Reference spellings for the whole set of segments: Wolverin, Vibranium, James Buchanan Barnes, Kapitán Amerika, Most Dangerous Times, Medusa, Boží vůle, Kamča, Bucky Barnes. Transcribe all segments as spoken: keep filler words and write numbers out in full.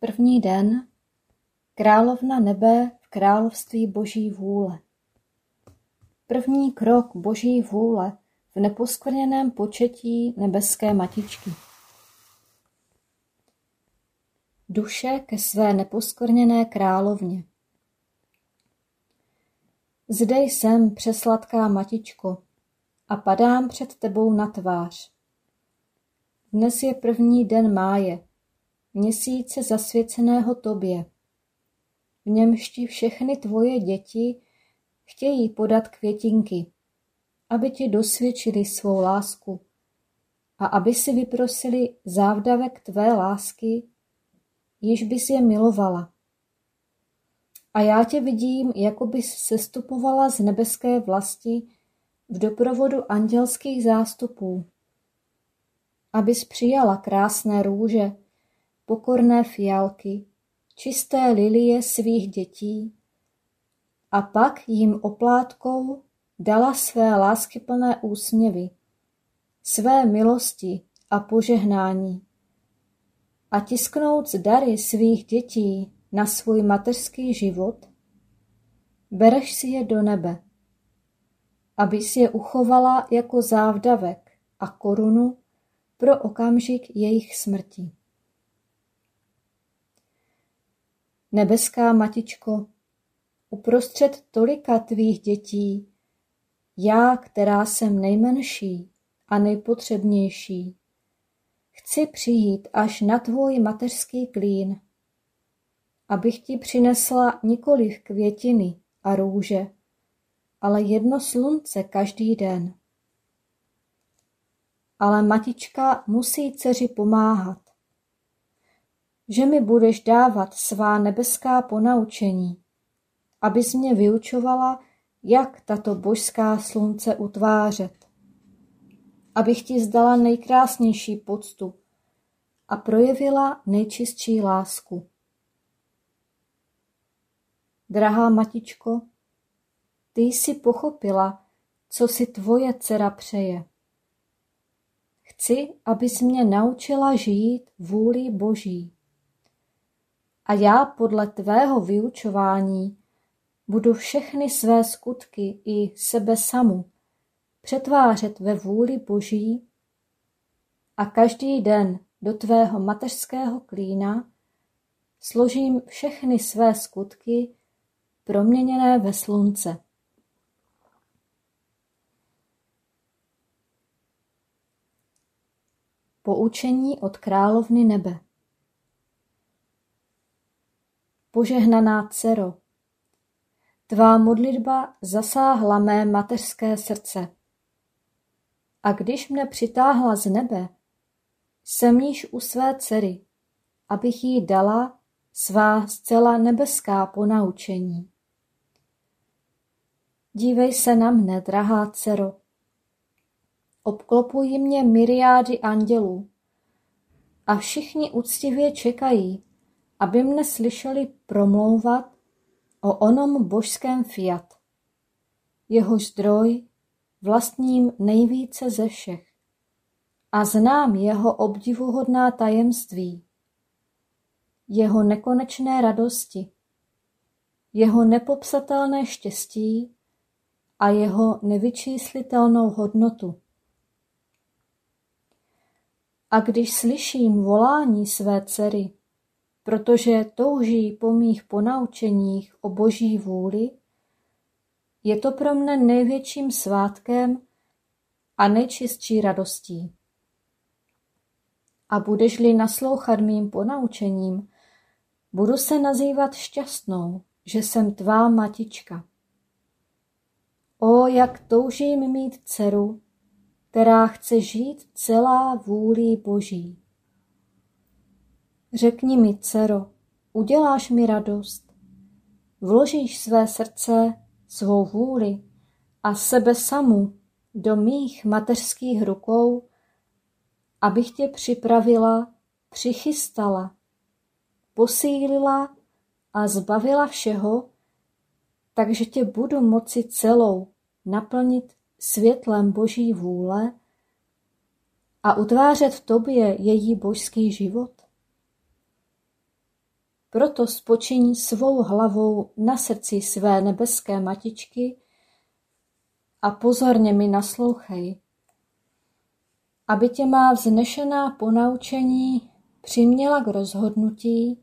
První den, královna nebe v království Boží vůle. První krok Boží vůle v neposkvrněném početí nebeské matičky. Duše ke své neposkvrněné královně. Zde jsem, přesladká matičko, a padám před tebou na tvář. Dnes je první den máje, měsíce zasvěceného tobě. V němž ti všechny tvoje děti chtějí podat květinky, aby ti dosvědčili svou lásku a aby si vyprosili závdavek tvé lásky, již bys je milovala. A já tě vidím, jako bys sestupovala z nebeské vlasti v doprovodu andělských zástupů, abys přijala krásné růže, pokorné fialky, čisté lilie svých dětí a pak jim oplátkou dala své láskyplné úsměvy, své milosti a požehnání. A tisknout z dary svých dětí na svůj mateřský život, bereš si je do nebe, abys je uchovala jako závdavek a korunu pro okamžik jejich smrti. Nebeská matičko, uprostřed tolika tvých dětí, já, která jsem nejmenší a nejpotřebnější, chci přijít až na tvůj mateřský klín, abych ti přinesla nikoliv květiny a růže, ale jedno slunce každý den. Ale matička musí dceři pomáhat. Že mi budeš dávat svá nebeská ponaučení, abys mě vyučovala, jak tato božská slunce utvářet. Abych ti zdala nejkrásnější poctu a projevila nejčistší lásku. Drahá matičko, ty jsi pochopila, co si tvoje dcera přeje. Chci, abys mě naučila žít vůli Boží. A já podle tvého vyučování budu všechny své skutky i sebe samu přetvářet ve vůli Boží a každý den do tvého mateřského klína složím všechny své skutky proměněné ve slunce. Poučení od Královny nebe. Požehnaná dcero, tvá modlitba zasáhla mé mateřské srdce. A když mne přitáhla z nebe, jsem již u své dcery, abych jí dala svá zcela nebeská ponaučení. Dívej se na mne, drahá dcero. Obklopují mě myriády andělů a všichni úctivě čekají, aby mne slyšeli promlouvat o onom božském fiat, jeho zdroj vlastním nejvíce ze všech. A znám jeho obdivuhodná tajemství, jeho nekonečné radosti, jeho nepopsatelné štěstí a jeho nevyčíslitelnou hodnotu. A když slyším volání své dcery, protože touží po mých ponaučeních o Boží vůli, je to pro mne největším svátkem a nejčistší radostí. A budeš-li naslouchat mým ponaučením, budu se nazývat šťastnou, že jsem tvá matička. O, jak toužím mít dceru, která chce žít celá vůlí Boží. Řekni mi, dcero, uděláš mi radost, vložíš své srdce, svou vůli a sebe samu do mých mateřských rukou, abych tě připravila, přichystala, posílila a zbavila všeho, takže tě budu moci celou naplnit světlem Boží vůle a utvářet v tobě její božský život. Proto spočiň svou hlavou na srdci své nebeské matičky a pozorně mi naslouchej, aby tě má vznešená ponaučení přiměla k rozhodnutí,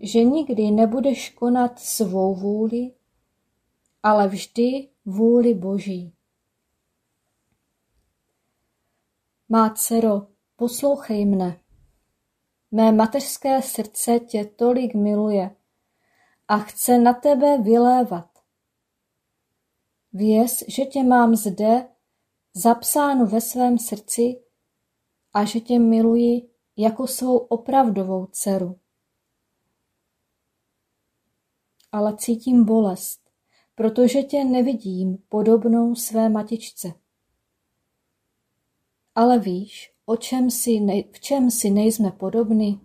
že nikdy nebudeš konat svou vůli, ale vždy vůli Boží. Má dcero, poslouchej mne. Mé mateřské srdce tě tolik miluje a chce na tebe vylévat. Věz, že tě mám zde zapsánu ve svém srdci a že tě miluji jako svou opravdovou dceru. Ale cítím bolest, protože tě nevidím podobnou své matičce. Ale víš, o čem si nej, v čem si nejsme podobni?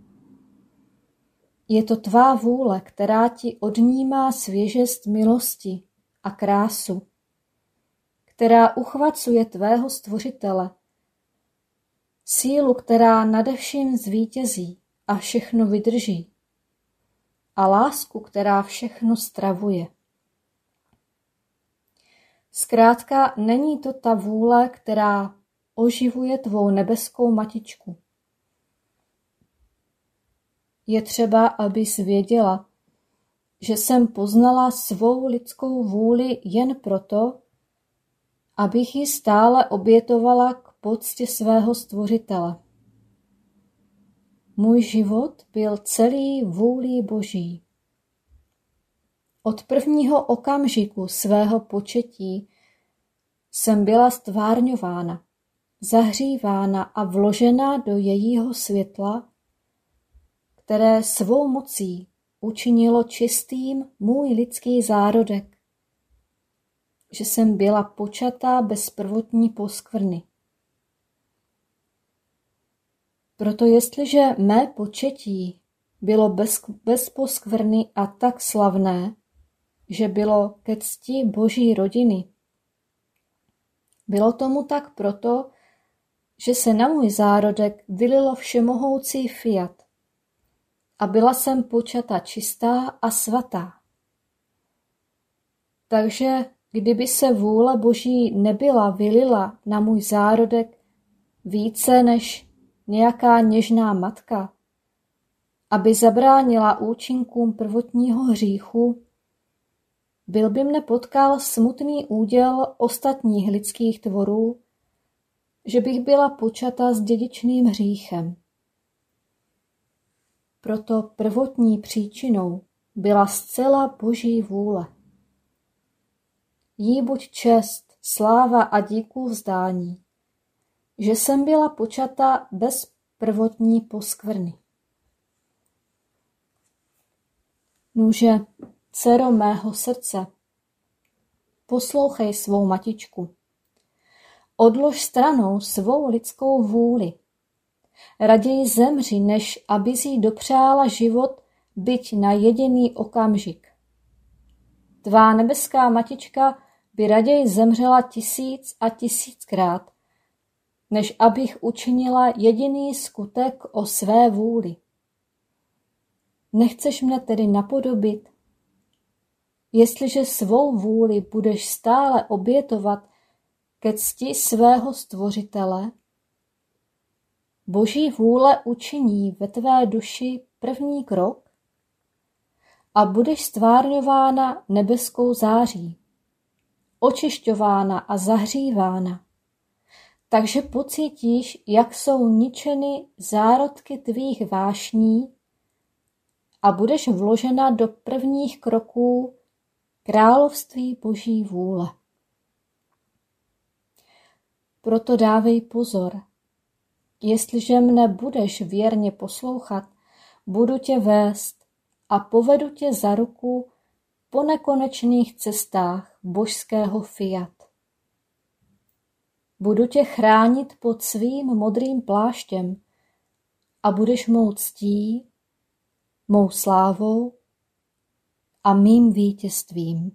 Je to tvá vůle, která ti odnímá svěžest milosti a krásu, která uchvacuje tvého stvořitele, sílu, která nade vším zvítězí a všechno vydrží, a lásku, která všechno stravuje. Zkrátka, není to ta vůle, která oživuje tvou nebeskou matičku. Je třeba, abys věděla, že jsem poznala svou lidskou vůli jen proto, abych ji stále obětovala k poctě svého stvořitele. Můj život byl celý vůlí Boží. Od prvního okamžiku svého početí jsem byla stvárňována, zahřívána a vložena do jejího světla, které svou mocí učinilo čistým můj lidský zárodek, že jsem byla počatá bez prvotní poskvrny. Proto jestliže mé početí bylo bez, bez poskvrny a tak slavné, že bylo ke cti Boží rodiny, bylo tomu tak proto, že se na můj zárodek vylilo všemohoucí fiat a byla jsem počata čistá a svatá. Takže kdyby se vůle Boží nebyla vylila na můj zárodek více než nějaká něžná matka, aby zabránila účinkům prvotního hříchu, byl by mne potkal smutný úděl ostatních lidských tvorů, že bych byla počata s dědičným hříchem. Proto prvotní příčinou byla zcela Boží vůle. Jí buď čest, sláva a díků vzdání, že jsem byla počata bez prvotní poskvrny. Nuže, dcero mého srdce, poslouchej svou matičku. Odlož stranou svou lidskou vůli. Raději zemři, než aby si dopřála život byť na jediný okamžik. Tvá nebeská matička by raději zemřela tisíc a tisíckrát, než abych učinila jediný skutek o své vůli. Nechceš mne tedy napodobit? Jestliže svou vůli budeš stále obětovat ke cti svého stvořitele, Boží vůle učiní ve tvé duši první krok a budeš stvárňována nebeskou září, očišťována a zahřívána. Takže pocítíš, jak jsou ničeny zárodky tvých vášní a budeš vložena do prvních kroků království Boží vůle. Proto dávej pozor. Jestliže mne budeš věrně poslouchat, budu tě vést a povedu tě za ruku po nekonečných cestách božského fiat. Budu tě chránit pod svým modrým pláštěm a budeš mou ctí, mou slávou a mým vítězstvím.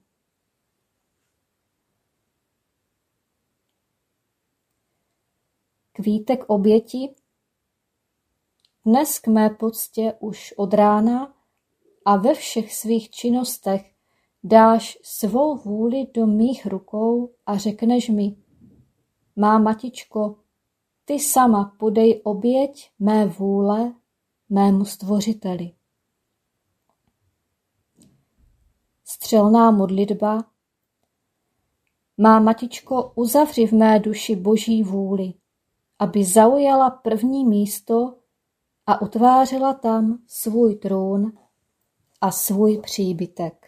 Kvítek oběti. Dnes k mé poctě už od rána a ve všech svých činnostech dáš svou vůli do mých rukou a řekneš mi: Má matičko, ty sama podej oběť mé vůle mému stvořiteli. Střelná modlitba. Má matičko, uzavři v mé duši Boží vůli, aby zaujala první místo a utvářela tam svůj trůn a svůj příbytek.